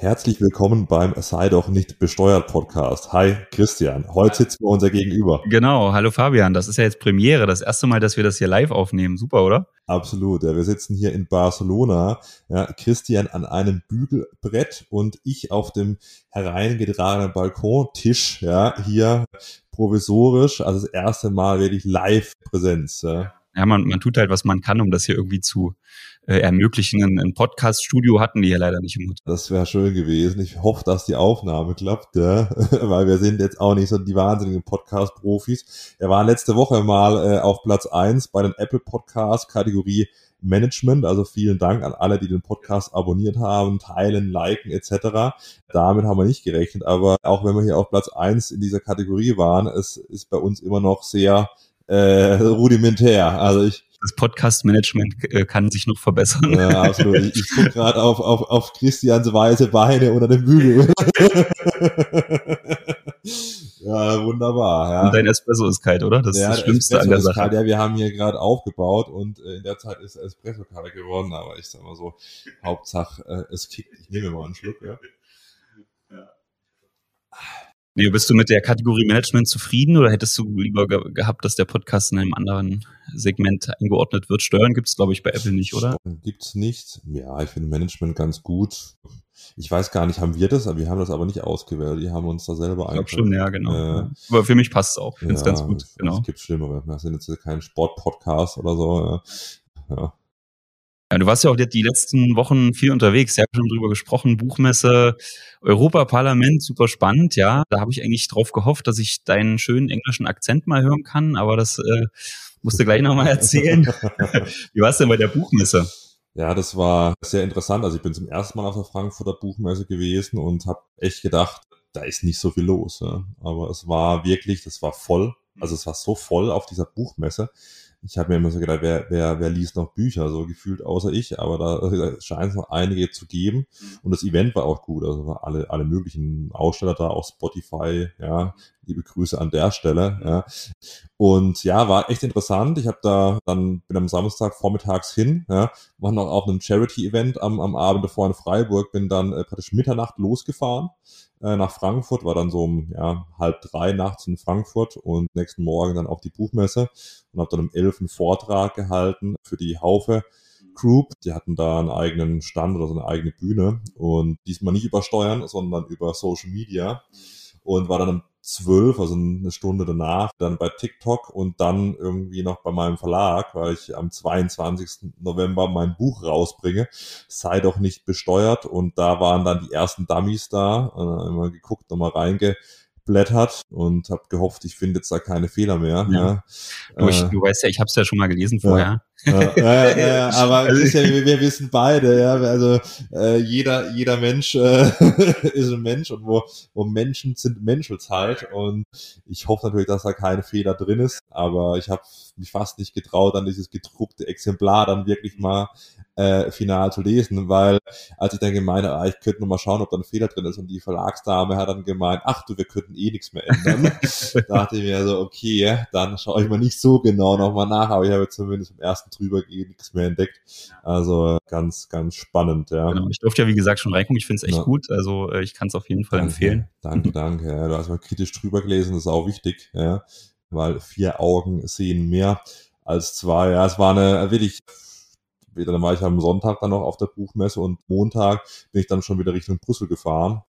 Herzlich willkommen beim Sei doch nicht besteuert Podcast. Hi Christian, heute sitzen wir uns ja gegenüber. Genau, hallo Fabian, das ist ja jetzt Premiere, das erste Mal, dass wir das hier live aufnehmen, super, oder? Absolut, ja, wir sitzen hier in Barcelona, ja, Christian an einem Bügelbrett und ich auf dem hereingetragenen Balkontisch, ja, hier provisorisch, also das erste Mal wirklich Live-Präsenz, ja. Ja, man tut halt, was man kann, um das hier irgendwie zu ermöglichen. Ein Podcast-Studio hatten die ja leider nicht im Hotel. Das wäre schön gewesen. Ich hoffe, dass die Aufnahme klappt, ja? Weil wir sind jetzt auch nicht so die wahnsinnigen Podcast-Profis. Wir waren letzte Woche mal auf Platz 1 bei den Apple Podcast Kategorie Management. Also vielen Dank an alle, die den Podcast abonniert haben, teilen, liken etc. Damit haben wir nicht gerechnet. Aber auch wenn wir hier auf Platz 1 in dieser Kategorie waren, es ist bei uns immer noch sehr rudimentär. Also das Podcast-Management kann sich noch verbessern. Ja, absolut. Ich gucke gerade auf Christians weiße Beine unter dem Bügel. Ja, wunderbar. Ja. Und dein Espresso ist kalt, oder? Das ist das Schlimmste Espresso an der Sache. Kalt, ja, wir haben hier gerade aufgebaut und in der Zeit ist Espresso kalt geworden, aber ich sag mal so, Hauptsache es kickt. Ich nehme mal einen Schluck, ja. Bist du mit der Kategorie Management zufrieden oder hättest du lieber gehabt, dass der Podcast in einem anderen Segment eingeordnet wird? Steuern gibt es, glaube ich, bei Apple nicht, oder? Gibt es nicht. Ja, ich finde Management ganz gut. Ich weiß gar nicht, haben wir das aber nicht ausgewählt. Die haben uns da selber eingeordnet. Ich glaube schon, ja, genau. Aber für mich passt es auch. Ich finde es ganz gut. Genau. Es gibt Schlimmere. Wir sind jetzt kein Sport-Podcast oder so. Ja. Ja, du warst ja auch die letzten Wochen viel unterwegs. Wir haben schon drüber gesprochen, Buchmesse, Europaparlament, super spannend, ja. Da habe ich eigentlich drauf gehofft, dass ich deinen schönen englischen Akzent mal hören kann, aber das musst du gleich nochmal erzählen. Wie war es denn bei der Buchmesse? Ja, das war sehr interessant. Also ich bin zum ersten Mal auf der Frankfurter Buchmesse gewesen und habe echt gedacht, da ist nicht so viel los. Ja. Aber es war wirklich, das war voll. Also es war so voll auf dieser Buchmesse. Ich habe mir immer so gedacht, wer liest noch Bücher, so gefühlt außer ich, aber da scheint es noch einige zu geben und das Event war auch gut, also alle möglichen Aussteller da, auch Spotify, ja, liebe Grüße an der Stelle, ja. Und ja, war echt interessant, ich habe bin am Samstag vormittags hin, ja, war noch auf einem Charity-Event am Abend davor in Freiburg, bin dann praktisch Mitternacht losgefahren nach Frankfurt, war dann so um 2:30 nachts in Frankfurt und nächsten Morgen dann auf die Buchmesse und habe dann um 11 einen Vortrag gehalten für die Haufe Group. Die hatten da einen eigenen Stand oder so eine eigene Bühne und diesmal nicht über Steuern, sondern über Social Media und war dann um 12, also eine Stunde danach, dann bei TikTok und dann irgendwie noch bei meinem Verlag, weil ich am 22. November mein Buch rausbringe, Sei doch nicht besteuert, und da waren dann die ersten Dummies da, immer geguckt, nochmal reingeblättert und habe gehofft, ich finde jetzt da keine Fehler mehr. Ja. Ja. Du weißt ja, ich habe es ja schon mal gelesen vorher. Ja, aber wir wissen beide, ja, also jeder Mensch ist ein Mensch und wo Menschen sind, Menschen halt, und ich hoffe natürlich, dass da keine Fehler drin ist, aber ich habe mich fast nicht getraut, dann dieses gedruckte Exemplar dann wirklich mal final zu lesen, weil als ich dann gemeint habe, ich könnte nur mal schauen, ob da ein Fehler drin ist, und die Verlagsdame hat dann gemeint, ach du, wir könnten eh nichts mehr ändern. Dachte ich mir so, okay, dann schaue ich mal nicht so genau nochmal nach, aber ich habe jetzt zumindest im ersten drüber nichts mehr entdeckt. Also ganz, ganz spannend, ja. Genau. Ich durfte ja, wie gesagt, schon reingucken. Ich finde es echt gut. Also ich kann es auf jeden Fall empfehlen. Danke. Ja, du hast mal kritisch drüber gelesen. Das ist auch wichtig, ja, weil 4 Augen sehen mehr als 2. Ja, es war dann war ich am Sonntag dann noch auf der Buchmesse und Montag bin ich dann schon wieder Richtung Brüssel gefahren.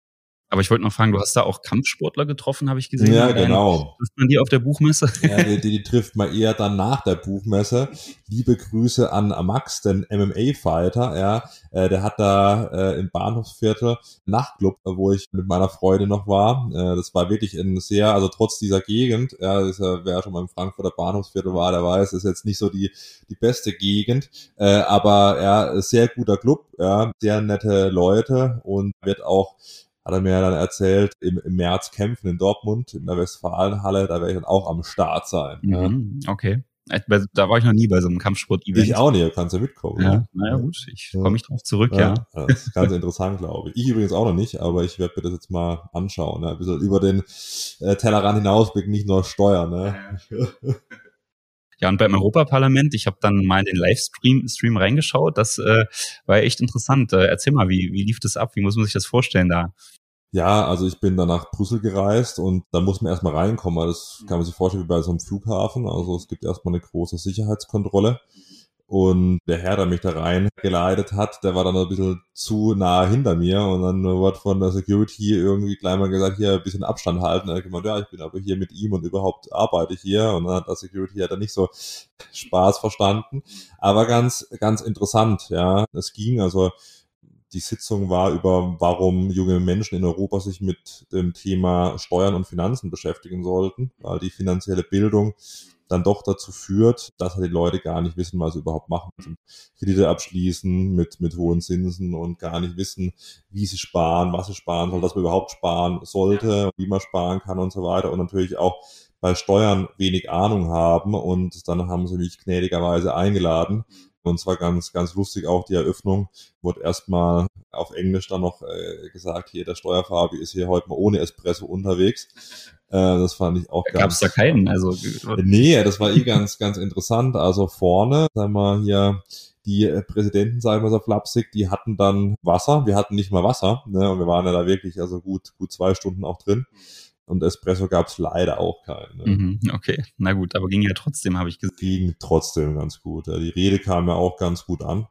Aber ich wollte noch fragen, du hast da auch Kampfsportler getroffen, habe ich gesehen. Ja, genau. Trifft man die auf der Buchmesse? Ja, die trifft man eher dann nach der Buchmesse. Liebe Grüße an Max, den MMA-Fighter. Ja, der hat da im Bahnhofsviertel einen Nachtclub, wo ich mit meiner Freundin noch war. Das war wirklich also trotz dieser Gegend, ja, wer schon mal im Frankfurter Bahnhofsviertel war, der weiß, ist jetzt nicht so die beste Gegend. Aber ja, sehr guter Club, ja, sehr nette Leute, und wird auch, hat er mir dann erzählt, im März kämpfen in Dortmund, in der Westfalenhalle, da werde ich dann auch am Start sein. Mhm, ja. Okay. Da war ich noch nie bei so einem Kampfsport-Event. Ich auch nicht, du kannst ja mitkommen. Ja, naja, gut, ich komme mich drauf zurück, ja. Das ist ganz interessant, glaube ich. Ich übrigens auch noch nicht, aber ich werde mir das jetzt mal anschauen. Ja. Ein bisschen über den Tellerrand hinausblicken, nicht nur Steuern. Ne? Ja. Ja, und beim Europaparlament, ich habe dann mal in den Livestream reingeschaut, das war echt interessant. Erzähl mal, wie lief das ab? Wie muss man sich das vorstellen da? Ja, also ich bin dann nach Brüssel gereist und da muss man erstmal reinkommen, weil das kann man sich vorstellen wie bei so einem Flughafen. Also es gibt erstmal eine große Sicherheitskontrolle. Und der Herr, der mich da reingeleitet hat, der war dann ein bisschen zu nah hinter mir und dann wurde von der Security irgendwie gleich mal gesagt, hier ein bisschen Abstand halten. Er hat gemeint, ja, ich bin aber hier mit ihm und überhaupt arbeite ich hier. Und dann hat der Security dann nicht so Spaß verstanden. Aber ganz, ganz interessant, ja. Es ging, also die Sitzung war über, warum junge Menschen in Europa sich mit dem Thema Steuern und Finanzen beschäftigen sollten, weil die finanzielle Bildung dann doch dazu führt, dass die Leute gar nicht wissen, was sie überhaupt machen. Also Kredite abschließen mit hohen Zinsen und gar nicht wissen, wie sie sparen, was sie sparen soll, dass man überhaupt sparen sollte, wie man sparen kann und so weiter. Und natürlich auch bei Steuern wenig Ahnung haben. Und dann haben sie mich gnädigerweise eingeladen. Und zwar ganz, ganz lustig auch die Eröffnung. Wurde erstmal auf Englisch dann noch gesagt, hier der Steuerfabi ist hier heute mal ohne Espresso unterwegs. Das fand ich auch ganz... Gab es da keinen? Also nee, das war ganz, ganz interessant. Also vorne, sagen wir hier, die Präsidenten, sagen wir so flapsig, die hatten dann Wasser. Wir hatten nicht mal Wasser, ne? Und wir waren ja da wirklich also gut 2 Stunden auch drin. Und Espresso gab es leider auch keinen. Ne? Okay, na gut, aber ging ja trotzdem, habe ich gesehen. Ging trotzdem ganz gut. Ja. Die Rede kam ja auch ganz gut an.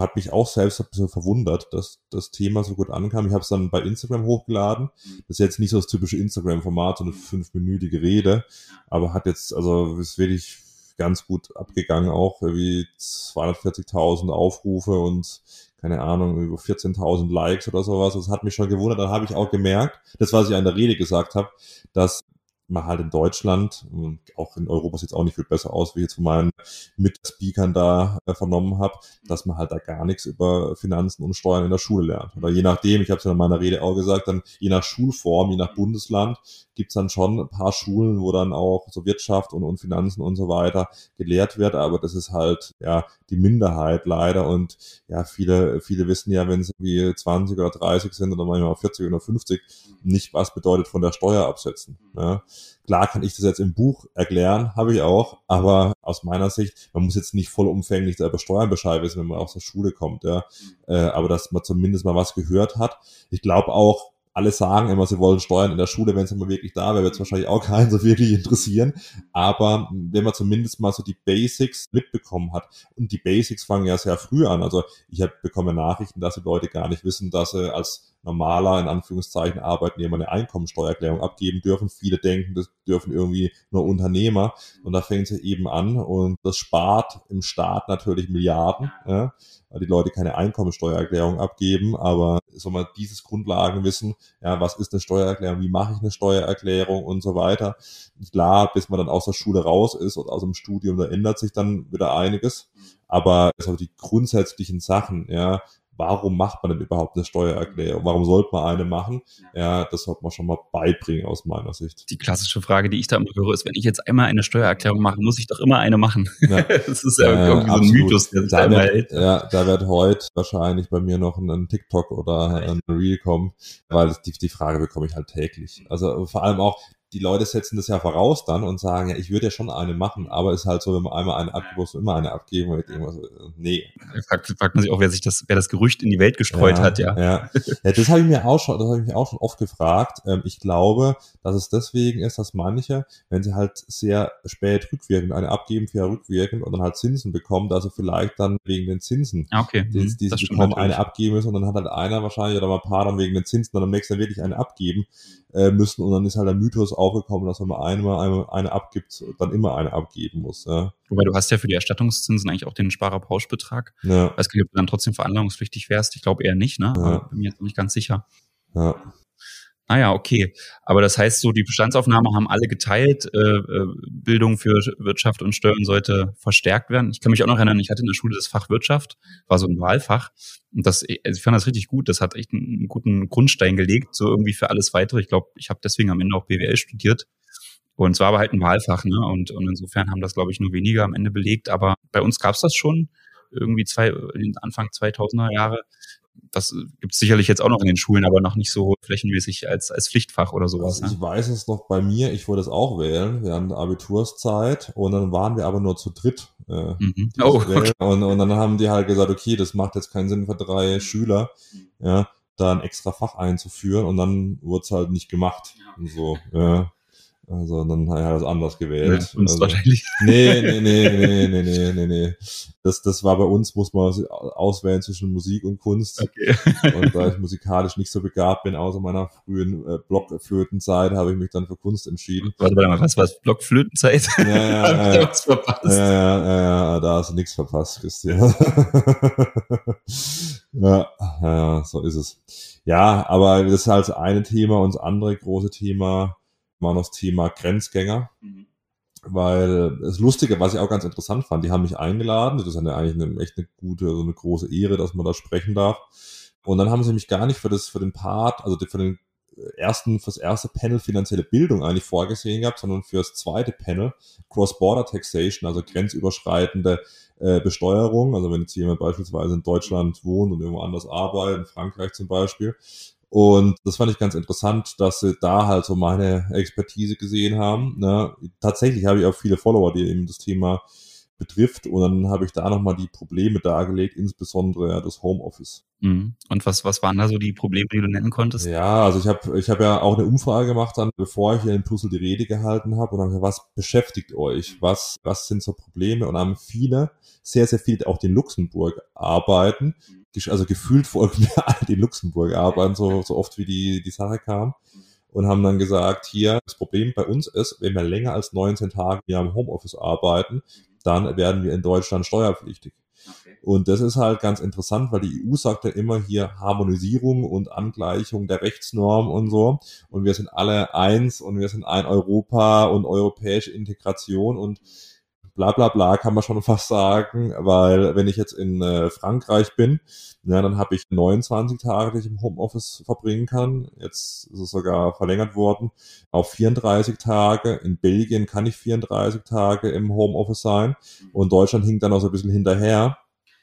Hat mich auch selbst ein bisschen verwundert, dass das Thema so gut ankam. Ich habe es dann bei Instagram hochgeladen. Das ist jetzt nicht so das typische Instagram-Format, so eine 5-minütige Rede, aber hat jetzt, also ist wirklich ganz gut abgegangen auch, wie 240.000 Aufrufe und keine Ahnung, über 14.000 Likes oder sowas. Das hat mich schon gewundert. Dann habe ich auch gemerkt, das, was ich an der Rede gesagt habe, dass man halt in Deutschland und auch in Europa sieht es auch nicht viel besser aus, wie ich jetzt von meinen Mitspeakern da vernommen habe, dass man halt da gar nichts über Finanzen und Steuern in der Schule lernt. Oder je nachdem, ich habe es ja in meiner Rede auch gesagt, dann je nach Schulform, je nach Bundesland gibt es dann schon ein paar Schulen, wo dann auch so Wirtschaft und Finanzen und so weiter gelehrt wird, aber das ist halt ja die Minderheit leider und ja, viele wissen ja, wenn sie wie 20 oder 30 sind oder manchmal 40 oder 50, nicht was bedeutet von der Steuer absetzen. Ja. Klar kann ich das jetzt im Buch erklären, habe ich auch, aber aus meiner Sicht, man muss jetzt nicht vollumfänglich da über Steuern Bescheid wissen, wenn man aus der Schule kommt, ja. Aber dass man zumindest mal was gehört hat. Ich glaube auch, alle sagen immer, sie wollen Steuern in der Schule, wenn es immer wirklich da wäre, wird es wahrscheinlich auch keinen so wirklich interessieren. Aber wenn man zumindest mal so die Basics mitbekommen hat, und die Basics fangen ja sehr früh an. Also ich bekomme Nachrichten, dass die Leute gar nicht wissen, dass sie als normaler, in Anführungszeichen, Arbeitnehmer eine Einkommensteuererklärung abgeben dürfen. Viele denken, das dürfen irgendwie nur Unternehmer. Und da fängt es eben an. Und das spart im Staat natürlich Milliarden, ja, weil die Leute keine Einkommensteuererklärung abgeben. Aber so mal dieses Grundlagenwissen, ja, was ist eine Steuererklärung, wie mache ich eine Steuererklärung und so weiter. Klar, bis man dann aus der Schule raus ist und aus dem Studium, da ändert sich dann wieder einiges. Aber also die grundsätzlichen Sachen, ja, warum macht man denn überhaupt eine Steuererklärung? Warum sollte man eine machen? Ja, das sollte man schon mal beibringen aus meiner Sicht. Die klassische Frage, die ich da immer höre, ist, wenn ich jetzt einmal eine Steuererklärung mache, muss ich doch immer eine machen. Ja. Das ist ja irgendwie absolut. So ein Mythos, der sich einmal hält. Ja, da wird heute wahrscheinlich bei mir noch ein TikTok oder ein Reel kommen, weil die Frage bekomme ich halt täglich. Also vor allem auch, die Leute setzen das ja voraus dann und sagen, ja, ich würde ja schon eine machen, aber ist halt so, wenn man einmal eine abgibt, muss man immer eine abgeben. Und irgendwas, nee. Fragt man sich auch, wer das Gerücht in die Welt gestreut hat, ja. Ja, ja, das habe ich mich auch schon oft gefragt. Ich glaube, dass es deswegen ist, dass manche, wenn sie halt sehr spät rückwirkend eine abgeben, fair rückwirkend und dann halt Zinsen bekommen, dass sie vielleicht dann wegen den Zinsen, okay, die sie bekommen, eine abgeben müssen und dann hat halt einer wahrscheinlich oder mal ein paar dann wegen den Zinsen dann am nächsten Tag wirklich eine abgeben müssen und dann ist halt der Mythos aufgekommen, dass wenn man einmal eine abgibt, dann immer eine abgeben muss. Ja. Wobei du hast ja für die Erstattungszinsen eigentlich auch den Sparerpauschbetrag. Ja. Weiß nicht, ob du dann trotzdem veranlagungspflichtig wärst. Ich glaube eher nicht, ne? Ja. Aber bin mir jetzt nicht ganz sicher. Ja. Naja, okay. Aber das heißt so, die Bestandsaufnahme haben alle geteilt. Bildung für Wirtschaft und Steuern sollte verstärkt werden. Ich kann mich auch noch erinnern, ich hatte in der Schule das Fach Wirtschaft, war so ein Wahlfach. Und das, ich fand das richtig gut. Das hat echt einen guten Grundstein gelegt, so irgendwie für alles Weitere. Ich glaube, ich habe deswegen am Ende auch BWL studiert. Und es war aber halt ein Wahlfach, ne? Und insofern haben das, glaube ich, nur weniger am Ende belegt. Aber bei uns gab es das schon irgendwie Anfang 2000er Jahre. Das gibt es sicherlich jetzt auch noch in den Schulen, aber noch nicht so flächenmäßig als Pflichtfach oder sowas. Also ich weiß es noch bei mir, ich wollte es auch wählen während der Abiturszeit und dann waren wir aber nur zu dritt. Okay. Und dann haben die halt gesagt, okay, das macht jetzt keinen Sinn für 3 Schüler, ja, da ein extra Fach einzuführen und dann wurde es halt nicht gemacht. Ja. Und so, ja. Also dann hat er das anders gewählt. Ja, uns also, wahrscheinlich. Nee. Das war bei uns, muss man auswählen zwischen Musik und Kunst. Okay. Und da ich musikalisch nicht so begabt bin, außer meiner frühen Blockflötenzeit, habe ich mich dann für Kunst entschieden. Warte mal, was war das? Blockflötenzeit? Ja. Da was verpasst? Ja, da hast du nichts verpasst, Christian. ja, so ist es. Ja, aber das ist halt das eine Thema und das andere große Thema mal noch das Thema Grenzgänger, weil das Lustige, was ich auch ganz interessant fand, die haben mich eingeladen, das ist ja eigentlich echt eine gute, so eine große Ehre, dass man da sprechen darf, und dann haben sie mich gar nicht für das erste Panel finanzielle Bildung eigentlich vorgesehen gehabt, sondern für das zweite Panel Cross-Border Taxation, also grenzüberschreitende Besteuerung, also wenn jetzt jemand beispielsweise in Deutschland wohnt und irgendwo anders arbeitet, in Frankreich zum Beispiel. Und das fand ich ganz interessant, dass sie da halt so meine Expertise gesehen haben. Ne? Tatsächlich habe ich auch viele Follower, die eben das Thema betrifft. Und dann habe ich da nochmal die Probleme dargelegt, insbesondere ja, das Homeoffice. Und was waren da so die Probleme, die du nennen konntest? Ja, also ich habe ja auch eine Umfrage gemacht, dann, bevor ich hier in Brüssel die Rede gehalten habe. Und dann habe ich gesagt, was beschäftigt euch? Was sind so Probleme? Und haben viele, sehr, sehr viele, auch die in Luxemburg arbeiten, also gefühlt folgen mir alle, die in Luxemburg arbeiten, so oft wie die Sache kam, und haben dann gesagt, hier, das Problem bei uns ist, wenn wir länger als 19 Tage hier im Homeoffice arbeiten, dann werden wir in Deutschland steuerpflichtig. Okay. Und das ist halt ganz interessant, weil die EU sagt ja immer hier Harmonisierung und Angleichung der Rechtsnorm und so, und wir sind alle eins und wir sind ein Europa und europäische Integration und bla bla bla, kann man schon fast sagen, weil wenn ich jetzt in Frankreich bin, ja, dann habe ich 29 Tage, die ich im Homeoffice verbringen kann. Jetzt ist es sogar verlängert worden auf 34 Tage. In Belgien kann ich 34 Tage im Homeoffice sein und Deutschland hinkt dann auch so ein bisschen hinterher.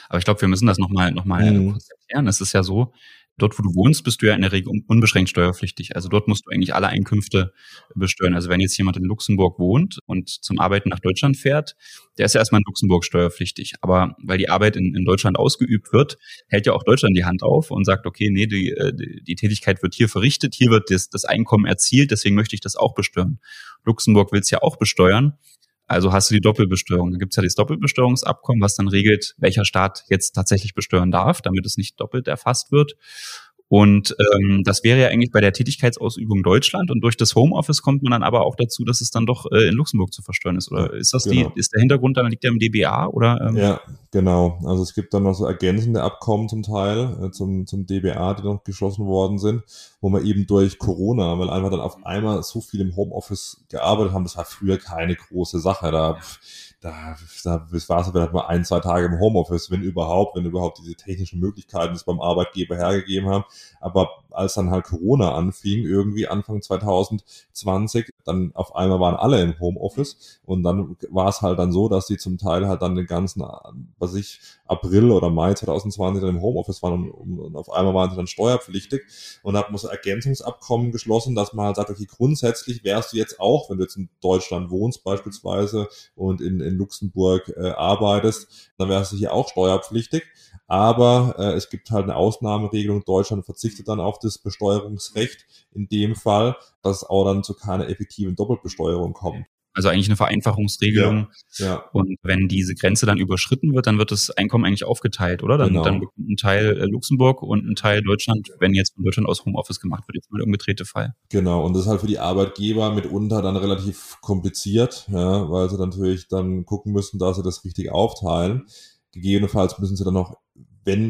Aber ich glaube, wir müssen das nochmal kurz erklären. Es ist ja so, dort, wo du wohnst, bist du ja in der Regel unbeschränkt steuerpflichtig. Also dort musst du eigentlich alle Einkünfte besteuern. Also wenn jetzt jemand in Luxemburg wohnt und zum Arbeiten nach Deutschland fährt, der ist ja erstmal in Luxemburg steuerpflichtig. Aber weil die Arbeit in Deutschland ausgeübt wird, hält ja auch Deutschland die Hand auf und sagt, okay, nee, die Tätigkeit wird hier verrichtet, hier wird das Einkommen erzielt, deswegen möchte ich das auch besteuern. Luxemburg will es ja auch besteuern. Also hast du die Doppelbesteuerung. Da gibt es ja das Doppelbesteuerungsabkommen, was dann regelt, welcher Staat jetzt tatsächlich besteuern darf, damit es nicht doppelt erfasst wird. Und das wäre ja eigentlich bei der Tätigkeitsausübung Deutschland. Und durch das Homeoffice kommt man dann aber auch dazu, dass es dann doch in Luxemburg zu versteuern ist. Oder ist das genau. Ist der Hintergrund dann, liegt der im DBA? Oder? Ja, genau. Also es gibt dann noch so ergänzende Abkommen zum Teil zum DBA, die noch geschlossen worden sind, wo man eben durch Corona, weil einfach dann auf einmal so viel im Homeoffice gearbeitet haben, das war früher keine große Sache. Da war es vielleicht mal 1-2 Tage im Homeoffice, wenn überhaupt diese technischen Möglichkeiten das beim Arbeitgeber hergegeben haben. Aber als dann halt Corona anfing, irgendwie Anfang 2020, dann auf einmal waren alle im Homeoffice und dann war es halt dann so, dass die zum Teil halt dann den ganzen, April oder Mai 2020 dann im Homeoffice waren und auf einmal waren sie dann steuerpflichtig und da hat man so Ergänzungsabkommen geschlossen, dass man halt sagt, okay, grundsätzlich wärst du jetzt auch, wenn du jetzt in Deutschland wohnst beispielsweise und in Luxemburg arbeitest, dann wärst du hier auch steuerpflichtig, aber es gibt halt eine Ausnahmeregelung, Deutschland verzichtet dann auf das Besteuerungsrecht in dem Fall, dass auch dann zu keiner effektiven Doppelbesteuerung kommt. Also eigentlich eine Vereinfachungsregelung. Ja. Und wenn diese Grenze dann überschritten wird, dann wird das Einkommen eigentlich aufgeteilt, oder? Dann bekommt ein Teil Luxemburg und ein Teil Deutschland, wenn jetzt von Deutschland aus Homeoffice gemacht wird, jetzt mal der umgedrehte Fall. Genau, und das ist halt für die Arbeitgeber mitunter dann relativ kompliziert, ja, weil sie natürlich dann gucken müssen, dass sie das richtig aufteilen. Gegebenenfalls müssen sie dann noch,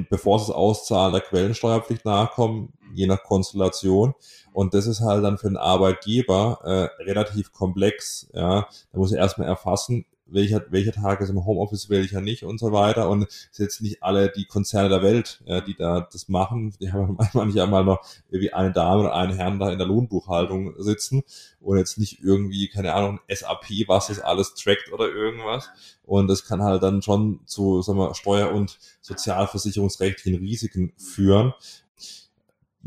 bevor sie es auszahlen, der Quellensteuerpflicht nachkommen, je nach Konstellation. Und das ist halt dann für den Arbeitgeber relativ komplex. Ja, da muss er erstmal erfassen, welcher Tag ist im Homeoffice, welcher nicht und so weiter. Und es sind jetzt nicht alle die Konzerne der Welt, die da das machen. Die haben manchmal noch irgendwie eine Dame oder einen Herrn da in der Lohnbuchhaltung sitzen und jetzt nicht irgendwie, keine Ahnung, SAP, was das alles trackt oder irgendwas. Und das kann halt dann schon zu, sagen wir, steuer- und sozialversicherungsrechtlichen Risiken führen.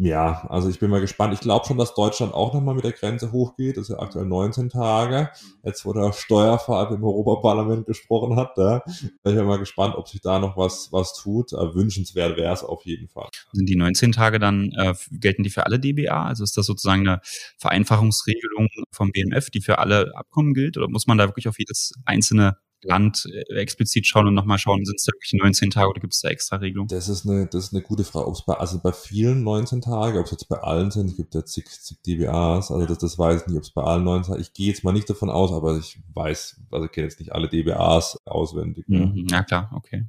Ja, also ich bin mal gespannt. Ich glaube schon, dass Deutschland auch nochmal mit der Grenze hochgeht. Das ist ja aktuell 19 Tage. Jetzt, wo der Steuerfall im Europaparlament gesprochen hat, da bin ich mal gespannt, ob sich da noch was tut. Wünschenswert wäre es auf jeden Fall. Sind die 19 Tage dann, gelten die für alle DBA? Also ist das sozusagen eine Vereinfachungsregelung vom BMF, die für alle Abkommen gilt? Oder muss man da wirklich auf jedes einzelne Land explizit schauen und nochmal schauen, sind es da wirklich 19 Tage oder gibt es da extra Regelungen? Das ist eine gute Frage. Ob es bei vielen 19 Tage, ob es jetzt bei allen sind, es gibt ja zig DBAs, also das weiß ich nicht, ob es bei allen 19 Tage, ich gehe jetzt mal nicht davon aus, aber ich kenne jetzt nicht alle DBAs auswendig. Ja, ja klar, okay.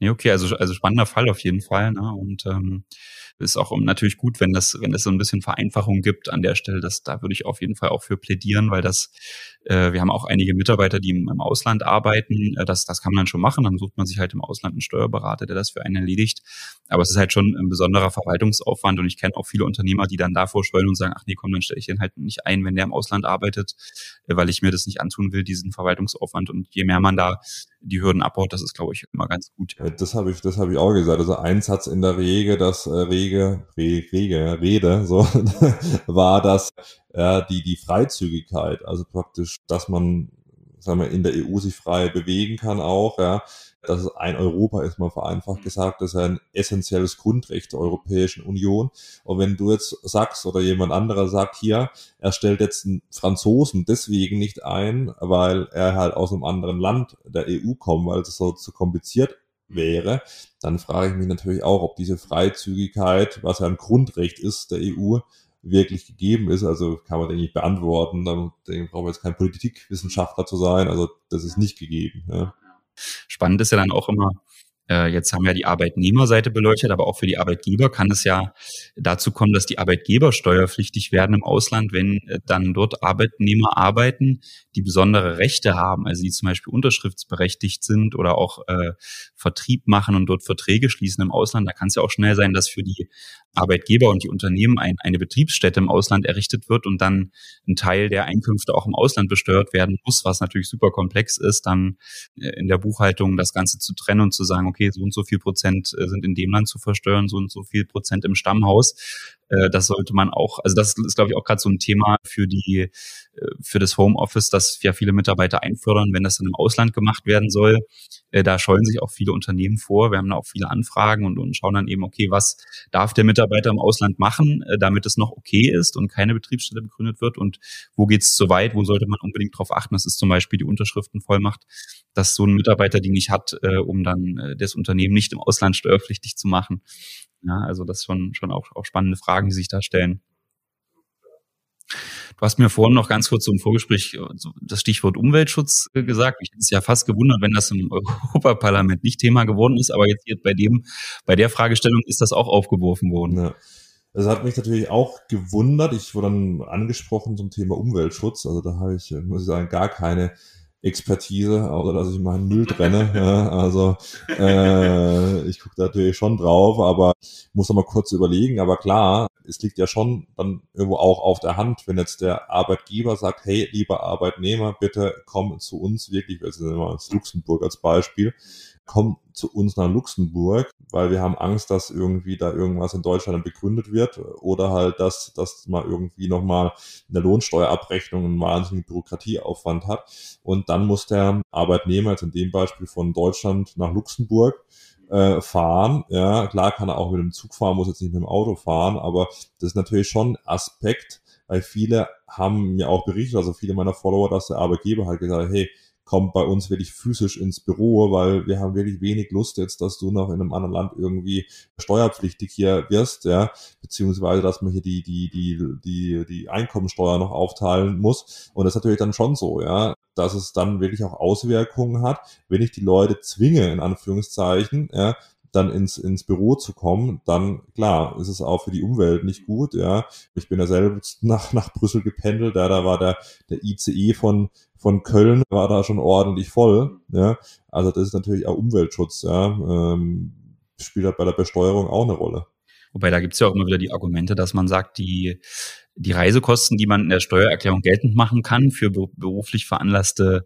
Nee, okay, also spannender Fall auf jeden Fall, ne? Und ist auch natürlich gut, wenn das so ein bisschen Vereinfachung gibt an der Stelle, da würde ich auf jeden Fall auch für plädieren, weil wir haben auch einige Mitarbeiter, die im Ausland arbeiten, das kann man dann schon machen, dann sucht man sich halt im Ausland einen Steuerberater, der das für einen erledigt, aber es ist halt schon ein besonderer Verwaltungsaufwand und ich kenne auch viele Unternehmer, die dann davor schwören und sagen, ach nee, komm, dann stelle ich den halt nicht ein, wenn der im Ausland arbeitet, weil ich mir das nicht antun will, diesen Verwaltungsaufwand, und je mehr man da die Hürden abbaut, das ist, glaube ich, immer ganz gut. Das habe ich auch gesagt. Also ein Satz in der Regel, war das die Freizügigkeit. Also praktisch, dass man, sagen wir, in der EU sich frei bewegen kann auch, ja. Dass es ein Europa ist, mal vereinfacht gesagt, das ist ein essentielles Grundrecht der Europäischen Union. Und wenn du jetzt sagst oder jemand anderer sagt, hier, er stellt jetzt einen Franzosen deswegen nicht ein, weil er halt aus einem anderen Land der EU kommt, weil es so zu kompliziert wäre, dann frage ich mich natürlich auch, ob diese Freizügigkeit, was ja ein Grundrecht ist der EU, wirklich gegeben ist. Also kann man den nicht beantworten. Dann braucht man jetzt kein Politikwissenschaftler zu sein. Also das ist nicht gegeben. Ja. Spannend ist ja dann auch immer, jetzt haben wir die Arbeitnehmerseite beleuchtet, aber auch für die Arbeitgeber kann es ja dazu kommen, dass die Arbeitgeber steuerpflichtig werden im Ausland, wenn dann dort Arbeitnehmer arbeiten, die besondere Rechte haben, also die zum Beispiel unterschriftsberechtigt sind oder auch Vertrieb machen und dort Verträge schließen im Ausland. Da kann es ja auch schnell sein, dass für die Arbeitgeber und die Unternehmen eine Betriebsstätte im Ausland errichtet wird und dann ein Teil der Einkünfte auch im Ausland besteuert werden muss, was natürlich super komplex ist, dann in der Buchhaltung das Ganze zu trennen und zu sagen, okay, so und so viel % sind in dem Land zu versteuern, so und so viel % im Stammhaus. Das sollte man auch, also das ist, glaube ich, auch gerade so ein Thema für das Homeoffice, dass ja viele Mitarbeiter einfordern, wenn das dann im Ausland gemacht werden soll. Da scheuen sich auch viele Unternehmen vor. Wir haben da auch viele Anfragen und schauen dann eben, okay, was darf der Mitarbeiter im Ausland machen, damit es noch okay ist und keine Betriebsstätte begründet wird, und wo geht es zu weit, wo sollte man unbedingt drauf achten. Das ist zum Beispiel die Unterschriftenvollmacht, dass so ein Mitarbeiter die nicht hat, um dann das Unternehmen nicht im Ausland steuerpflichtig zu machen. Ja, also das schon auch spannende Fragen, die sich da stellen. Du hast mir vorhin noch ganz kurz im Vorgespräch das Stichwort Umweltschutz gesagt. Ich hätte es ja fast gewundert, wenn das im Europaparlament nicht Thema geworden ist, aber jetzt hier bei der Fragestellung ist das auch aufgeworfen worden. Ja. Das hat mich natürlich auch gewundert. Ich wurde dann angesprochen zum Thema Umweltschutz. Also da habe ich, muss ich sagen, gar keine Expertise, außer dass ich meinen Müll trenne. Ja, also ich gucke da natürlich schon drauf, aber muss noch mal kurz überlegen. Aber klar, es liegt ja schon dann irgendwo auch auf der Hand, wenn jetzt der Arbeitgeber sagt, hey, lieber Arbeitnehmer, bitte komm zu uns wirklich, also nehmen wir uns Luxemburg als Beispiel, komm zu uns nach Luxemburg, weil wir haben Angst, dass irgendwie da irgendwas in Deutschland begründet wird oder halt, dass man irgendwie nochmal in der Lohnsteuerabrechnung einen wahnsinnigen Bürokratieaufwand hat. Und dann muss der Arbeitnehmer jetzt in dem Beispiel von Deutschland nach Luxemburg fahren. Ja, klar kann er auch mit dem Zug fahren, muss jetzt nicht mit dem Auto fahren, aber das ist natürlich schon ein Aspekt, weil viele haben mir auch berichtet, also viele meiner Follower, dass der Arbeitgeber halt gesagt hat, hey, kommt bei uns wirklich physisch ins Büro, weil wir haben wirklich wenig Lust jetzt, dass du noch in einem anderen Land irgendwie steuerpflichtig hier wirst, ja, beziehungsweise, dass man hier die Einkommensteuer noch aufteilen muss. Und das ist natürlich dann schon so, ja, dass es dann wirklich auch Auswirkungen hat, wenn ich die Leute zwinge, in Anführungszeichen, ja, dann ins Büro zu kommen, dann klar, ist es auch für die Umwelt nicht gut, ja. Ich bin ja selbst nach Brüssel gependelt, ja, da war der ICE von Köln war da schon ordentlich voll, ja. Also das ist natürlich auch Umweltschutz, ja. Spielt halt bei der Besteuerung auch eine Rolle. Wobei, da gibt's ja auch immer wieder die Argumente, dass man sagt, die Reisekosten, die man in der Steuererklärung geltend machen kann für beruflich veranlasste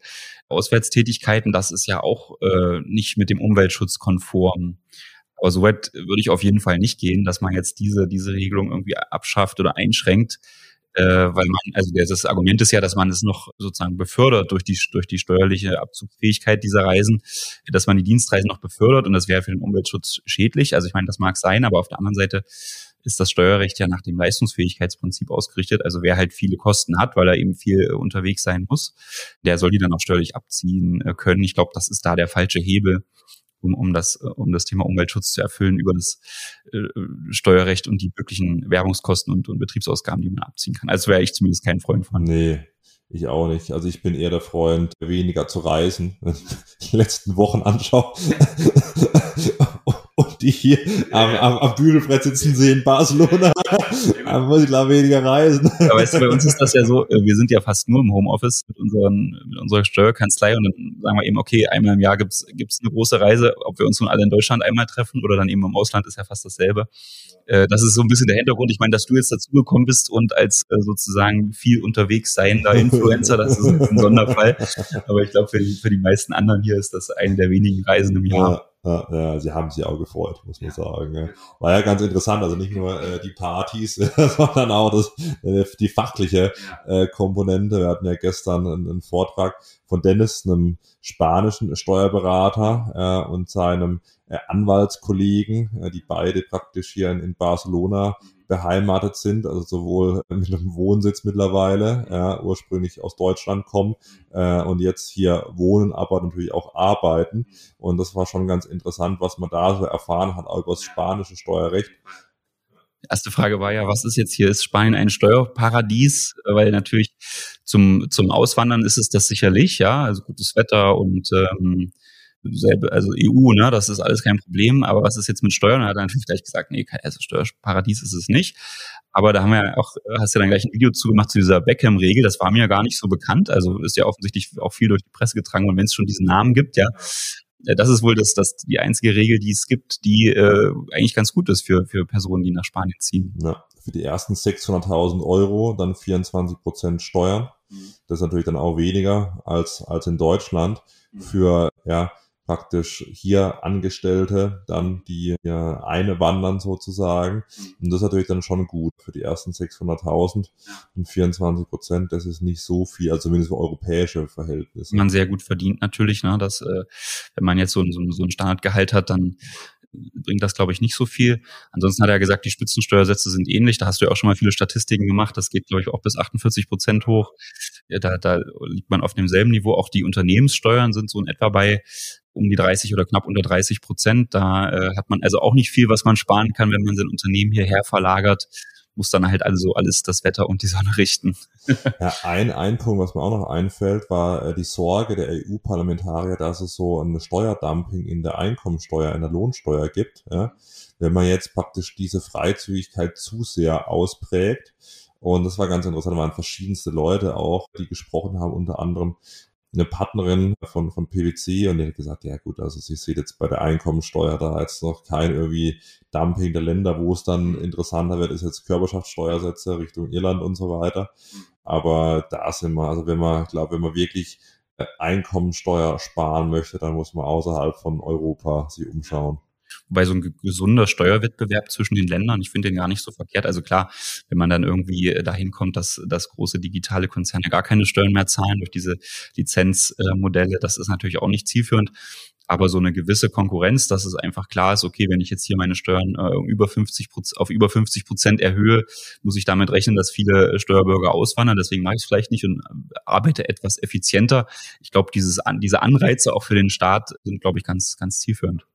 Auswärtstätigkeiten, das ist ja auch nicht mit dem Umweltschutz konform. Aber soweit würde ich auf jeden Fall nicht gehen, dass man jetzt diese Regelung irgendwie abschafft oder einschränkt, weil man, also das Argument ist ja, dass man es noch sozusagen befördert durch die steuerliche Abzugsfähigkeit dieser Reisen, dass man die Dienstreisen noch befördert, und das wäre für den Umweltschutz schädlich. Also ich meine, das mag sein, aber auf der anderen Seite ist das Steuerrecht ja nach dem Leistungsfähigkeitsprinzip ausgerichtet. Also wer halt viele Kosten hat, weil er eben viel unterwegs sein muss, der soll die dann auch steuerlich abziehen können. Ich glaube, das ist da der falsche Hebel, um das Thema Umweltschutz zu erfüllen über das Steuerrecht und die wirklichen Werbungskosten und Betriebsausgaben, die man abziehen kann. Also wäre ich zumindest kein Freund von. Nee, ich auch nicht. Also ich bin eher der Freund, weniger zu reisen. Die letzten Wochen anschaue. Die hier am Bügelbrett sitzen sehen, Barcelona, da muss ich glaube weniger reisen. Ja, weißt du, bei uns ist das ja so, wir sind ja fast nur im Homeoffice mit unserer Steuerkanzlei, und dann sagen wir eben, okay, einmal im Jahr gibt's eine große Reise, ob wir uns nun alle in Deutschland einmal treffen oder dann eben im Ausland, ist ja fast dasselbe. Das ist so ein bisschen der Hintergrund. Ich meine, dass du jetzt dazugekommen bist und als sozusagen viel unterwegs seiender Influencer, das ist ein Sonderfall. Aber ich glaube, für die meisten anderen hier ist das eine der wenigen Reisen im Jahr. Ja. Ja, sie haben sich auch gefreut, muss man sagen. Ja. War ja ganz interessant, also nicht nur die Partys, sondern auch die fachliche Komponente. Wir hatten ja gestern einen Vortrag von Dennis, einem spanischen Steuerberater und seinem Anwaltskollegen, die beide praktisch hier in Barcelona beheimatet sind, also sowohl mit einem Wohnsitz mittlerweile, ursprünglich aus Deutschland kommen und jetzt hier wohnen, aber natürlich auch arbeiten. Und das war schon ganz interessant, was man da so erfahren hat, auch über das spanische Steuerrecht. Die erste Frage war ja, was ist jetzt hier? Ist Spanien ein Steuerparadies? Weil natürlich zum Auswandern ist es das sicherlich, ja, also gutes Wetter und also EU, ne, das ist alles kein Problem, aber was ist jetzt mit Steuern? Er hat dann vielleicht gesagt, nee, also Steuerparadies ist es nicht. Aber da haben wir ja auch, hast ja dann gleich ein Video zugemacht zu dieser Beckham-Regel, das war mir ja gar nicht so bekannt, also ist ja offensichtlich auch viel durch die Presse getragen, und wenn es schon diesen Namen gibt, ja, das ist wohl das die einzige Regel, die es gibt, die eigentlich ganz gut ist für Personen, die nach Spanien ziehen. Ja, für die ersten 600.000 Euro, dann 24% Steuern, das ist natürlich dann auch weniger als in Deutschland, für, ja, praktisch hier Angestellte, dann die einwandern sozusagen. Und das ist natürlich dann schon gut für die ersten 600.000 und 24%. Das ist nicht so viel, also zumindest für europäische Verhältnisse. Man sehr gut verdient natürlich, ne, dass wenn man jetzt so ein Standardgehalt hat, dann bringt das, glaube ich, nicht so viel. Ansonsten hat er gesagt, die Spitzensteuersätze sind ähnlich. Da hast du ja auch schon mal viele Statistiken gemacht. Das geht, glaube ich, auch bis 48% hoch. Ja, da liegt man auf demselben Niveau. Auch die Unternehmenssteuern sind so in etwa bei um die 30 oder knapp unter 30%. Da hat man also auch nicht viel, was man sparen kann, wenn man sein Unternehmen hierher verlagert. Muss dann halt also alles das Wetter und die Sonne richten. Ja, ein Punkt, was mir auch noch einfällt, war die Sorge der EU-Parlamentarier, dass es so ein Steuerdumping in der Einkommensteuer, in der Lohnsteuer gibt. Ja? Wenn man jetzt praktisch diese Freizügigkeit zu sehr ausprägt. Und das war ganz interessant, da waren verschiedenste Leute auch, die gesprochen haben, unter anderem eine Partnerin von PwC, und die hat gesagt, ja gut, also sie sieht jetzt bei der Einkommensteuer da jetzt noch kein irgendwie Dumping der Länder, wo es dann interessanter wird, ist jetzt Körperschaftssteuersätze Richtung Irland und so weiter. Aber da sind wir, also wenn man wirklich Einkommensteuer sparen möchte, dann muss man außerhalb von Europa sich umschauen. Wobei so ein gesunder Steuerwettbewerb zwischen den Ländern, ich finde den gar nicht so verkehrt. Also klar, wenn man dann irgendwie dahin kommt, dass große digitale Konzerne gar keine Steuern mehr zahlen durch diese Lizenzmodelle, das ist natürlich auch nicht zielführend. Aber so eine gewisse Konkurrenz, dass es einfach klar ist, okay, wenn ich jetzt hier meine Steuern über 50% erhöhe, muss ich damit rechnen, dass viele Steuerbürger auswandern. Deswegen mache ich es vielleicht nicht und arbeite etwas effizienter. Ich glaube, diese Anreize auch für den Staat sind, glaube ich, ganz, ganz zielführend.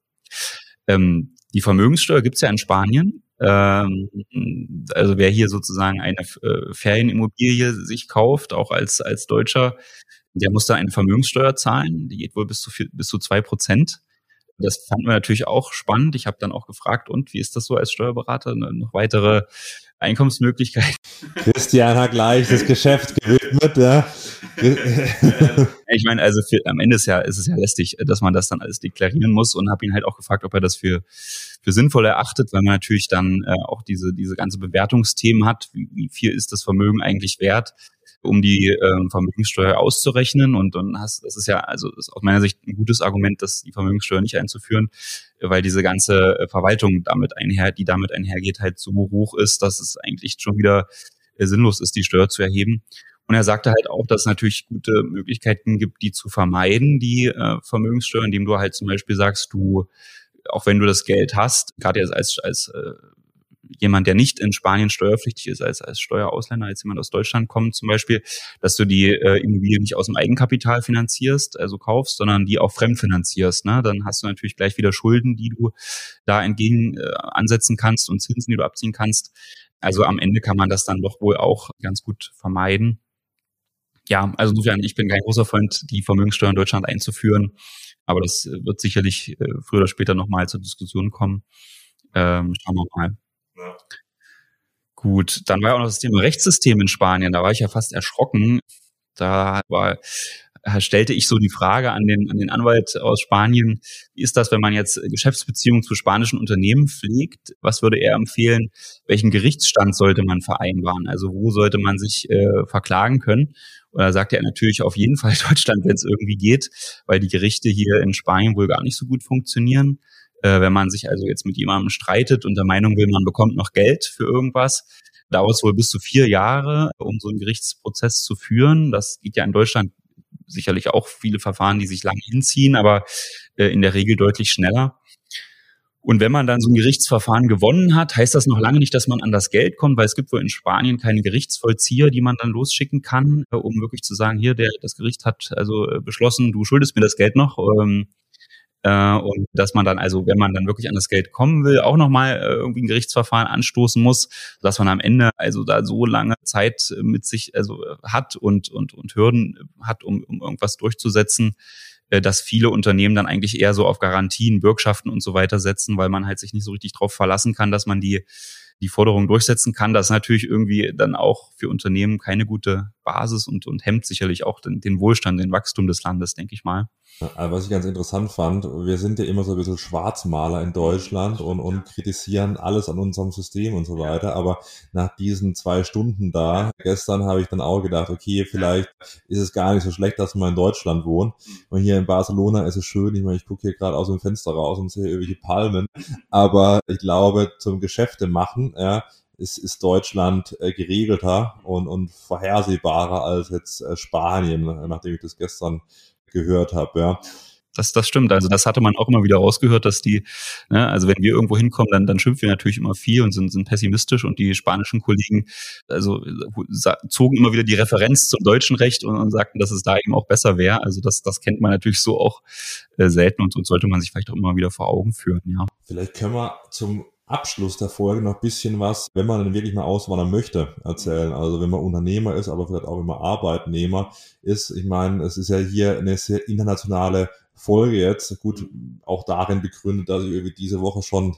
Die Vermögenssteuer gibt's ja in Spanien. Also wer hier sozusagen eine Ferienimmobilie sich kauft, auch als Deutscher, der muss da eine Vermögenssteuer zahlen. Die geht wohl bis zu 2%. Das fand man natürlich auch spannend. Ich habe dann auch gefragt, und wie ist das so als Steuerberater? Noch weitere Einkommensmöglichkeiten? Christian hat gleich das Geschäft gewidmet, ja. Ich meine, also am Ende ist es ja lästig, dass man das dann alles deklarieren muss, und habe ihn halt auch gefragt, ob er das für sinnvoll erachtet, weil man natürlich dann auch diese ganze Bewertungsthemen hat. Wie viel ist das Vermögen eigentlich wert, um die Vermögenssteuer auszurechnen? Und dann das ist ja, also ist aus meiner Sicht ein gutes Argument, dass die Vermögenssteuer nicht einzuführen, weil diese ganze Verwaltung die damit einhergeht, halt so hoch ist, dass es eigentlich schon wieder sinnlos ist, die Steuer zu erheben. Und er sagte halt auch, dass es natürlich gute Möglichkeiten gibt, die zu vermeiden, die Vermögenssteuer, indem du halt zum Beispiel sagst, du, auch wenn du das Geld hast, gerade jetzt als jemand, der nicht in Spanien steuerpflichtig ist, als Steuerausländer, als jemand aus Deutschland kommt zum Beispiel, dass du die Immobilie nicht aus dem Eigenkapital finanzierst, also kaufst, sondern die auch fremdfinanzierst, ne? Dann hast du natürlich gleich wieder Schulden, die du da entgegen ansetzen kannst, und Zinsen, die du abziehen kannst. Also am Ende kann man das dann doch wohl auch ganz gut vermeiden. Ja, also insofern, ich bin kein großer Freund, die Vermögenssteuer in Deutschland einzuführen, aber das wird sicherlich früher oder später nochmal zur Diskussion kommen. Schauen wir mal. Ja. Gut, dann war ja auch noch das Thema Rechtssystem in Spanien. Da war ich ja fast erschrocken. Stellte ich so die Frage an den Anwalt aus Spanien, wie ist das, wenn man jetzt Geschäftsbeziehungen zu spanischen Unternehmen pflegt? Was würde er empfehlen? Welchen Gerichtsstand sollte man vereinbaren? Also wo sollte man sich verklagen können? Und da sagt er natürlich auf jeden Fall Deutschland, wenn es irgendwie geht, weil die Gerichte hier in Spanien wohl gar nicht so gut funktionieren. Wenn man sich also jetzt mit jemandem streitet und der Meinung will, man bekommt noch Geld für irgendwas, dauert es wohl bis zu 4 Jahre, um so einen Gerichtsprozess zu führen. Das geht ja in Deutschland sicherlich auch viele Verfahren, die sich lang hinziehen, aber in der Regel deutlich schneller. Und wenn man dann so ein Gerichtsverfahren gewonnen hat, heißt das noch lange nicht, dass man an das Geld kommt, weil es gibt wohl in Spanien keine Gerichtsvollzieher, die man dann losschicken kann, um wirklich zu sagen, hier, das Gericht hat also beschlossen, du schuldest mir das Geld noch. Und dass man dann, also wenn man dann wirklich an das Geld kommen will, auch nochmal irgendwie ein Gerichtsverfahren anstoßen muss, dass man am Ende also da so lange Zeit mit sich also hat und Hürden hat, um irgendwas durchzusetzen, dass viele Unternehmen dann eigentlich eher so auf Garantien, Bürgschaften und so weiter setzen, weil man halt sich nicht so richtig drauf verlassen kann, dass man die Forderung durchsetzen kann. Das ist natürlich irgendwie dann auch für Unternehmen keine gute Basis und hemmt sicherlich auch den Wohlstand, den Wachstum des Landes, denke ich mal. Also was ich ganz interessant fand, wir sind ja immer so ein bisschen Schwarzmaler in Deutschland und kritisieren alles an unserem System und so weiter, aber nach diesen 2 Stunden da, gestern habe ich dann auch gedacht, okay, vielleicht ist es gar nicht so schlecht, dass man in Deutschland wohnt, und hier in Barcelona ist es schön, ich meine, ich gucke hier gerade aus dem Fenster raus und sehe irgendwelche Palmen, aber ich glaube, zum Geschäfte machen, ja, ist Deutschland geregelter und vorhersehbarer als jetzt Spanien, nachdem ich das gestern gehört habe, ja. Das stimmt. Also das hatte man auch immer wieder rausgehört, dass die, ne, also wenn wir irgendwo hinkommen, dann schimpfen wir natürlich immer viel und sind pessimistisch, und die spanischen Kollegen also zogen immer wieder die Referenz zum deutschen Recht und sagten, dass es da eben auch besser wäre. Also das kennt man natürlich so auch selten, und sollte man sich vielleicht auch immer wieder vor Augen führen, ja. Vielleicht können wir zum Abschluss der Folge noch ein bisschen was, wenn man dann wirklich mal auswandern möchte, erzählen. Also wenn man Unternehmer ist, aber vielleicht auch wenn man Arbeitnehmer ist. Ich meine, es ist ja hier eine sehr internationale Folge jetzt. Gut, auch darin begründet, dass ich irgendwie diese Woche schon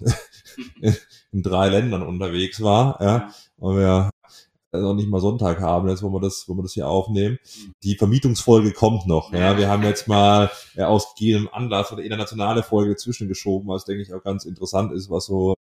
in 3 Ländern unterwegs war. Ja, und wir noch nicht mal Sonntag haben, jetzt wo wir das hier aufnehmen. Die Vermietungsfolge kommt noch. Ja, wir haben jetzt mal aus jedem Anlass eine internationale Folge zwischengeschoben, was denke ich auch ganz interessant ist, was so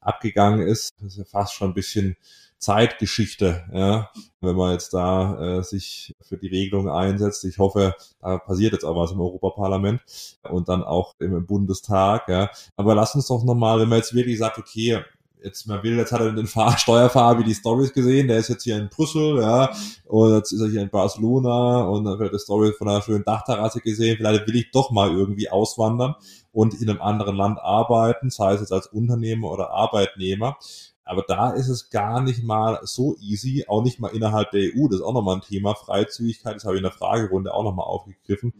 abgegangen ist. Das ist ja fast schon ein bisschen Zeitgeschichte, ja, wenn man jetzt da sich für die Regelung einsetzt. Ich hoffe, da passiert jetzt auch was im Europaparlament und dann auch im Bundestag. Ja. Aber lass uns doch nochmal, wenn man jetzt wirklich sagt, okay, jetzt hat er den Steuerfabi die Stories gesehen, der ist jetzt hier in Brüssel, ja, und jetzt ist er hier in Barcelona, und dann wird die Story von einer schönen Dachterrasse gesehen, vielleicht will ich doch mal irgendwie auswandern und in einem anderen Land arbeiten, sei es jetzt als Unternehmer oder Arbeitnehmer. Aber da ist es gar nicht mal so easy, auch nicht mal innerhalb der EU, das ist auch nochmal ein Thema, Freizügigkeit, das habe ich in der Fragerunde auch nochmal aufgegriffen.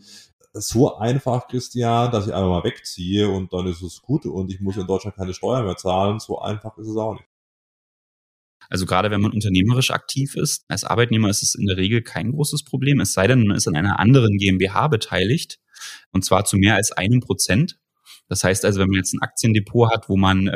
So einfach, Christian, dass ich einmal wegziehe und dann ist es gut und ich muss in Deutschland keine Steuern mehr zahlen. So einfach ist es auch nicht. Also gerade wenn man unternehmerisch aktiv ist, als Arbeitnehmer ist es in der Regel kein großes Problem, es sei denn, man ist an einer anderen GmbH beteiligt, und zwar zu mehr als 1%. Das heißt also, wenn man jetzt ein Aktiendepot hat, wo man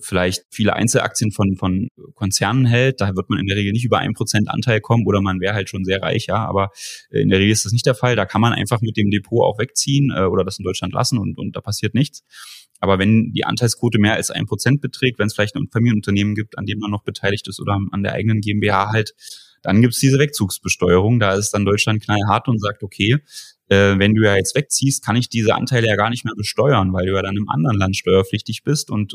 vielleicht viele Einzelaktien von Konzernen hält, da wird man in der Regel nicht über 1% Anteil kommen oder man wäre halt schon sehr reich, ja, aber in der Regel ist das nicht der Fall. Da kann man einfach mit dem Depot auch wegziehen oder das in Deutschland lassen und da passiert nichts. Aber wenn die Anteilsquote mehr als 1% beträgt, wenn es vielleicht ein Familienunternehmen gibt, an dem man noch beteiligt ist oder an der eigenen GmbH halt, dann gibt es diese Wegzugsbesteuerung. Da ist dann Deutschland knallhart und sagt, okay, wenn du ja jetzt wegziehst, kann ich diese Anteile ja gar nicht mehr besteuern, weil du ja dann im anderen Land steuerpflichtig bist und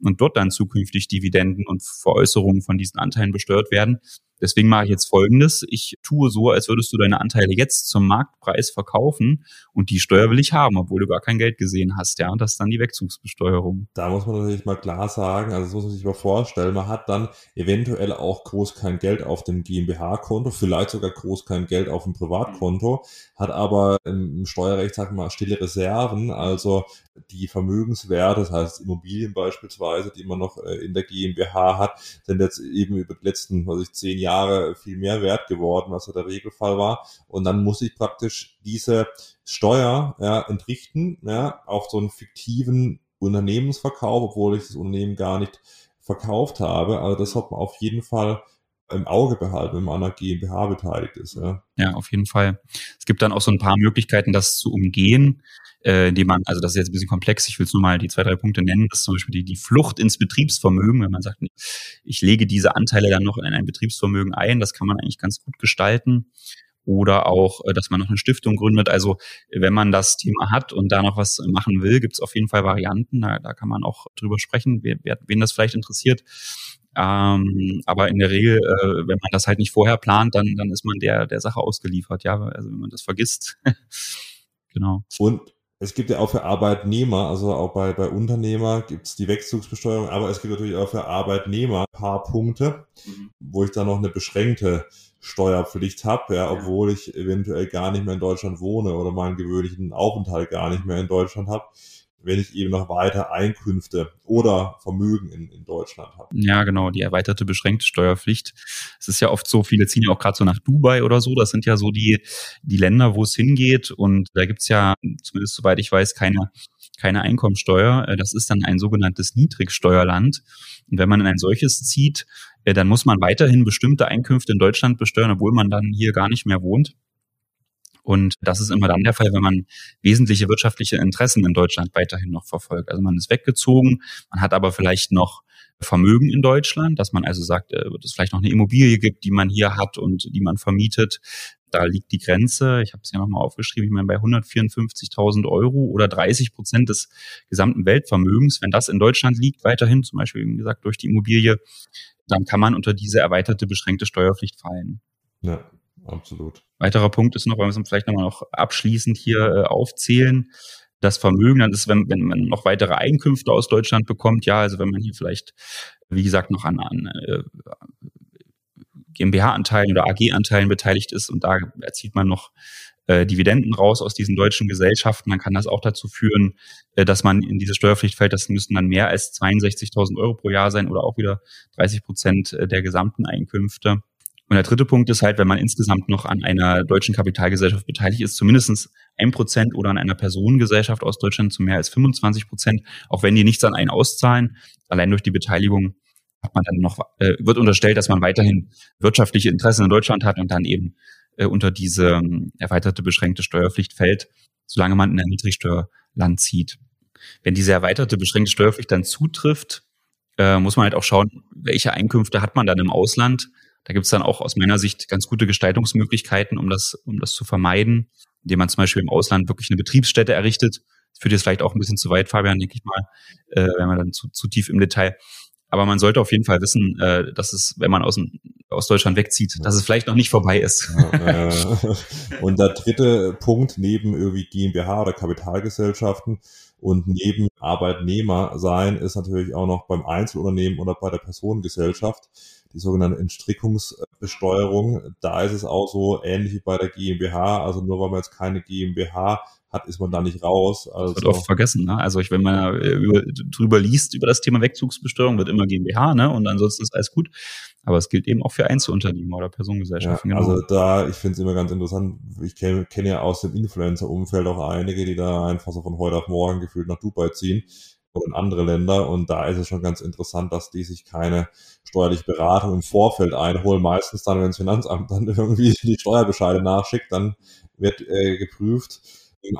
dort dann zukünftig Dividenden und Veräußerungen von diesen Anteilen besteuert werden. Deswegen mache ich jetzt Folgendes. Ich tue so, als würdest du deine Anteile jetzt zum Marktpreis verkaufen und die Steuer will ich haben, obwohl du gar kein Geld gesehen hast. Ja, und das ist dann die Wegzugsbesteuerung. Da muss man natürlich mal klar sagen, also das muss man sich mal vorstellen, man hat dann eventuell auch groß kein Geld auf dem GmbH-Konto, vielleicht sogar groß kein Geld auf dem Privatkonto, hat aber im Steuerrecht, sagen wir mal, stille Reserven, also die Vermögenswerte, das heißt Immobilien beispielsweise, die man noch in der GmbH hat, sind jetzt eben über die letzten, 10 Jahre viel mehr wert geworden, was ja der Regelfall war. Und dann muss ich praktisch diese Steuer entrichten auf so einen fiktiven Unternehmensverkauf, obwohl ich das Unternehmen gar nicht verkauft habe. Also das hat man auf jeden Fall im Auge behalten, wenn man an einer GmbH beteiligt ist. Ja, auf jeden Fall. Es gibt dann auch so ein paar Möglichkeiten, das zu umgehen, indem man, also das ist jetzt ein bisschen komplex, ich will es nur mal die 2-3 Punkte nennen, das ist zum Beispiel die Flucht ins Betriebsvermögen, wenn man sagt, ich lege diese Anteile dann noch in ein Betriebsvermögen ein, das kann man eigentlich ganz gut gestalten. Oder auch, dass man noch eine Stiftung gründet. Also wenn man das Thema hat und da noch was machen will, gibt es auf jeden Fall Varianten. Da kann man auch drüber sprechen, wen das vielleicht interessiert. Aber in der Regel, wenn man das halt nicht vorher plant, dann ist man der Sache ausgeliefert. Ja, also wenn man das vergisst. Genau. Und es gibt ja auch für Arbeitnehmer, also auch bei Unternehmer gibt's die Wegzugsbesteuerung, aber es gibt natürlich auch für Arbeitnehmer ein paar Punkte, wo ich da noch eine beschränkte Steuerpflicht habe, obwohl ich eventuell gar nicht mehr in Deutschland wohne oder meinen gewöhnlichen Aufenthalt gar nicht mehr in Deutschland habe, wenn ich eben noch weiter Einkünfte oder Vermögen in Deutschland habe. Ja, genau, die erweiterte beschränkte Steuerpflicht. Es ist ja oft so, viele ziehen ja auch gerade so nach Dubai oder so. Das sind ja so die Länder, wo es hingeht. Und da gibt es ja, zumindest soweit ich weiß, keine Einkommensteuer. Das ist dann ein sogenanntes Niedrigsteuerland. Und wenn man in ein solches zieht, dann muss man weiterhin bestimmte Einkünfte in Deutschland besteuern, obwohl man dann hier gar nicht mehr wohnt. Und das ist immer dann der Fall, wenn man wesentliche wirtschaftliche Interessen in Deutschland weiterhin noch verfolgt. Also man ist weggezogen, man hat aber vielleicht noch Vermögen in Deutschland, dass man also sagt, wird es vielleicht noch eine Immobilie gibt, die man hier hat und die man vermietet. Da liegt die Grenze, ich habe es ja nochmal aufgeschrieben, ich meine bei 154.000 € oder 30% des gesamten Weltvermögens, wenn das in Deutschland liegt, weiterhin zum Beispiel, wie gesagt, durch die Immobilie, dann kann man unter diese erweiterte beschränkte Steuerpflicht fallen. Ja. Absolut. Weiterer Punkt ist noch, weil wir es vielleicht nochmal abschließend hier aufzählen, das Vermögen, das ist, wenn man noch weitere Einkünfte aus Deutschland bekommt, ja, also wenn man hier vielleicht, wie gesagt, noch an GmbH-Anteilen oder AG-Anteilen beteiligt ist und da erzielt man noch Dividenden raus aus diesen deutschen Gesellschaften, dann kann das auch dazu führen, dass man in diese Steuerpflicht fällt. Das müssten dann mehr als 62.000 € pro Jahr sein oder auch wieder 30% der gesamten Einkünfte. Und der dritte Punkt ist halt, wenn man insgesamt noch an einer deutschen Kapitalgesellschaft beteiligt ist, zumindest 1% oder an einer Personengesellschaft aus Deutschland zu mehr als 25%, auch wenn die nichts an einen auszahlen, allein durch die Beteiligung hat man dann noch, wird unterstellt, dass man weiterhin wirtschaftliche Interessen in Deutschland hat und dann eben unter diese erweiterte beschränkte Steuerpflicht fällt, solange man in ein Niedrigsteuerland zieht. Wenn diese erweiterte beschränkte Steuerpflicht dann zutrifft, muss man halt auch schauen, welche Einkünfte hat man dann im Ausland. Da gibt es dann auch aus meiner Sicht ganz gute Gestaltungsmöglichkeiten, um das zu vermeiden, indem man zum Beispiel im Ausland wirklich eine Betriebsstätte errichtet. Das führt jetzt vielleicht auch ein bisschen zu weit, Fabian, denke ich mal, wenn man dann zu tief im Detail. Aber man sollte auf jeden Fall wissen, dass es, wenn man aus Deutschland wegzieht, dass es vielleicht noch nicht vorbei ist. Ja, und der dritte Punkt, neben irgendwie GmbH oder Kapitalgesellschaften und neben Arbeitnehmer sein, ist natürlich auch noch beim Einzelunternehmen oder bei der Personengesellschaft die sogenannte Entstrickungsbesteuerung. Da ist es auch so ähnlich wie bei der GmbH. Also nur weil man jetzt keine GmbH hat, ist man da nicht raus. Also das wird oft vergessen, ne? Also wenn man drüber liest über das Thema Wegzugsbesteuerung, wird immer GmbH, ne? Und ansonsten ist alles gut. Aber es gilt eben auch für Einzelunternehmen oder Personengesellschaften. Ja, genau. Also da, ich finde es immer ganz interessant, ich kenne ja aus dem Influencer-Umfeld auch einige, die da einfach so von heute auf morgen gefühlt nach Dubai ziehen oder in andere Länder. Und da ist es schon ganz interessant, dass die sich keine steuerliche Beratung im Vorfeld einholen. Meistens dann, wenn das Finanzamt dann irgendwie die Steuerbescheide nachschickt, dann wird geprüft.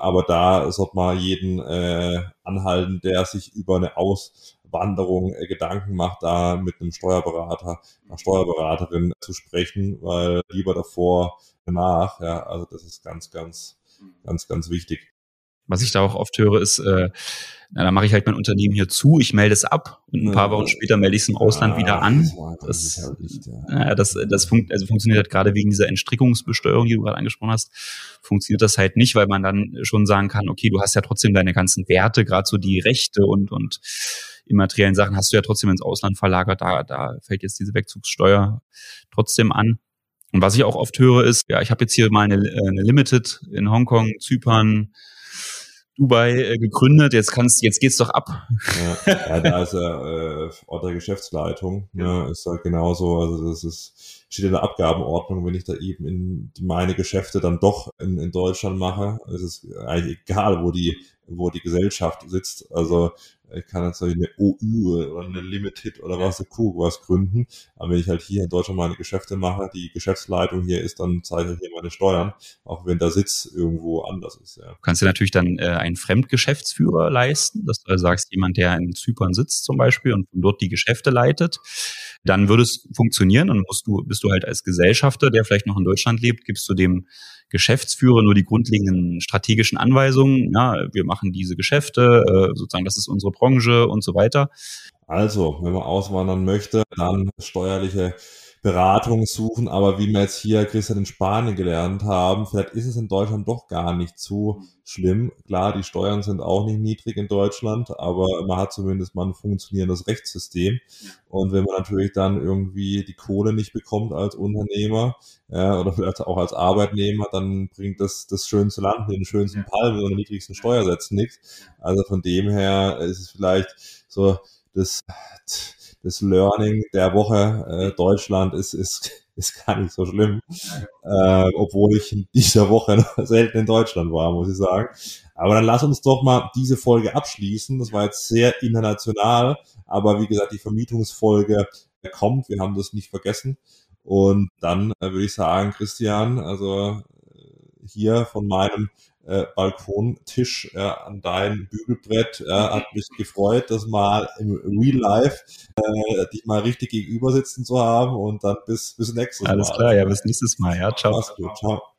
Aber da sollte man jeden anhalten, der sich über eine Auswanderung Gedanken macht, da mit einem Steuerberater, einer Steuerberaterin zu sprechen, weil lieber davor, danach, ja, also das ist ganz, ganz, ganz, ganz wichtig. Was ich da auch oft höre, ist, da mache ich halt mein Unternehmen hier zu, ich melde es ab und ein paar Wochen später melde ich es im Ausland wieder an. Das funktioniert halt gerade wegen dieser Entstrickungsbesteuerung, die du gerade angesprochen hast, funktioniert das halt nicht, weil man dann schon sagen kann, okay, du hast ja trotzdem deine ganzen Werte, gerade so die Rechte und immateriellen Sachen hast du ja trotzdem ins Ausland verlagert, da fällt jetzt diese Wegzugssteuer trotzdem an. Und was ich auch oft höre ist, ja, ich habe jetzt hier mal eine Limited in Hongkong, Zypern, Dubai gegründet, jetzt geht's doch ab. Ja, da ist er Ort der Geschäftsleitung, ne, ist halt genauso, also das ist, steht in der Abgabenordnung, wenn ich da eben in meine Geschäfte dann doch in Deutschland mache, es ist eigentlich egal, wo die Gesellschaft sitzt, also ich kann jetzt eine OÜ oder eine Limited oder was gründen, aber wenn ich halt hier in Deutschland meine Geschäfte mache, die Geschäftsleitung hier ist, dann zahle ich hier meine Steuern, auch wenn der Sitz irgendwo anders ist. Ja. Du kannst dir natürlich dann einen Fremdgeschäftsführer leisten, dass du sagst, jemand, der in Zypern sitzt zum Beispiel und von dort die Geschäfte leitet, dann würde es funktionieren und bist du halt als Gesellschafter, der vielleicht noch in Deutschland lebt, gibst du dem Geschäftsführer nur die grundlegenden strategischen Anweisungen, ja, wir machen diese Geschäfte, sozusagen, das ist unsere Branche und so weiter. Also, wenn man auswandern möchte, dann steuerliche Beratung suchen, aber wie wir jetzt hier, Christian, in Spanien gelernt haben, vielleicht ist es in Deutschland doch gar nicht so schlimm. Klar, die Steuern sind auch nicht niedrig in Deutschland, aber man hat zumindest mal ein funktionierendes Rechtssystem. Und wenn man natürlich dann irgendwie die Kohle nicht bekommt als Unternehmer, ja, oder vielleicht auch als Arbeitnehmer, dann bringt das schönste Land mit den schönsten Palmen und den niedrigsten Steuersätzen nichts. Also von dem her ist es vielleicht so, das Learning der Woche, Deutschland ist gar nicht so schlimm, obwohl ich in dieser Woche selten in Deutschland war, muss ich sagen. Aber dann lass uns doch mal diese Folge abschließen. Das war jetzt sehr international, aber wie gesagt, die Vermietungsfolge kommt. Wir haben das nicht vergessen. Und dann würde ich sagen, Christian, also hier von meinem Balkontisch an dein Bügelbrett. Hat mich gefreut, das mal im Real Life dich mal richtig gegenüber sitzen zu haben und dann bis nächstes Mal. Alles klar, ja, bis nächstes Mal. Ja, ciao. Mach's gut, ciao.